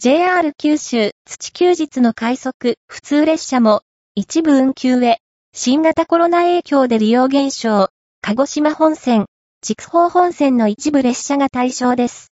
JR 九州土休日の快速普通列車も一部運休へ。新型コロナ影響で利用減少、鹿児島本線、筑豊本線の一部列車が対象です。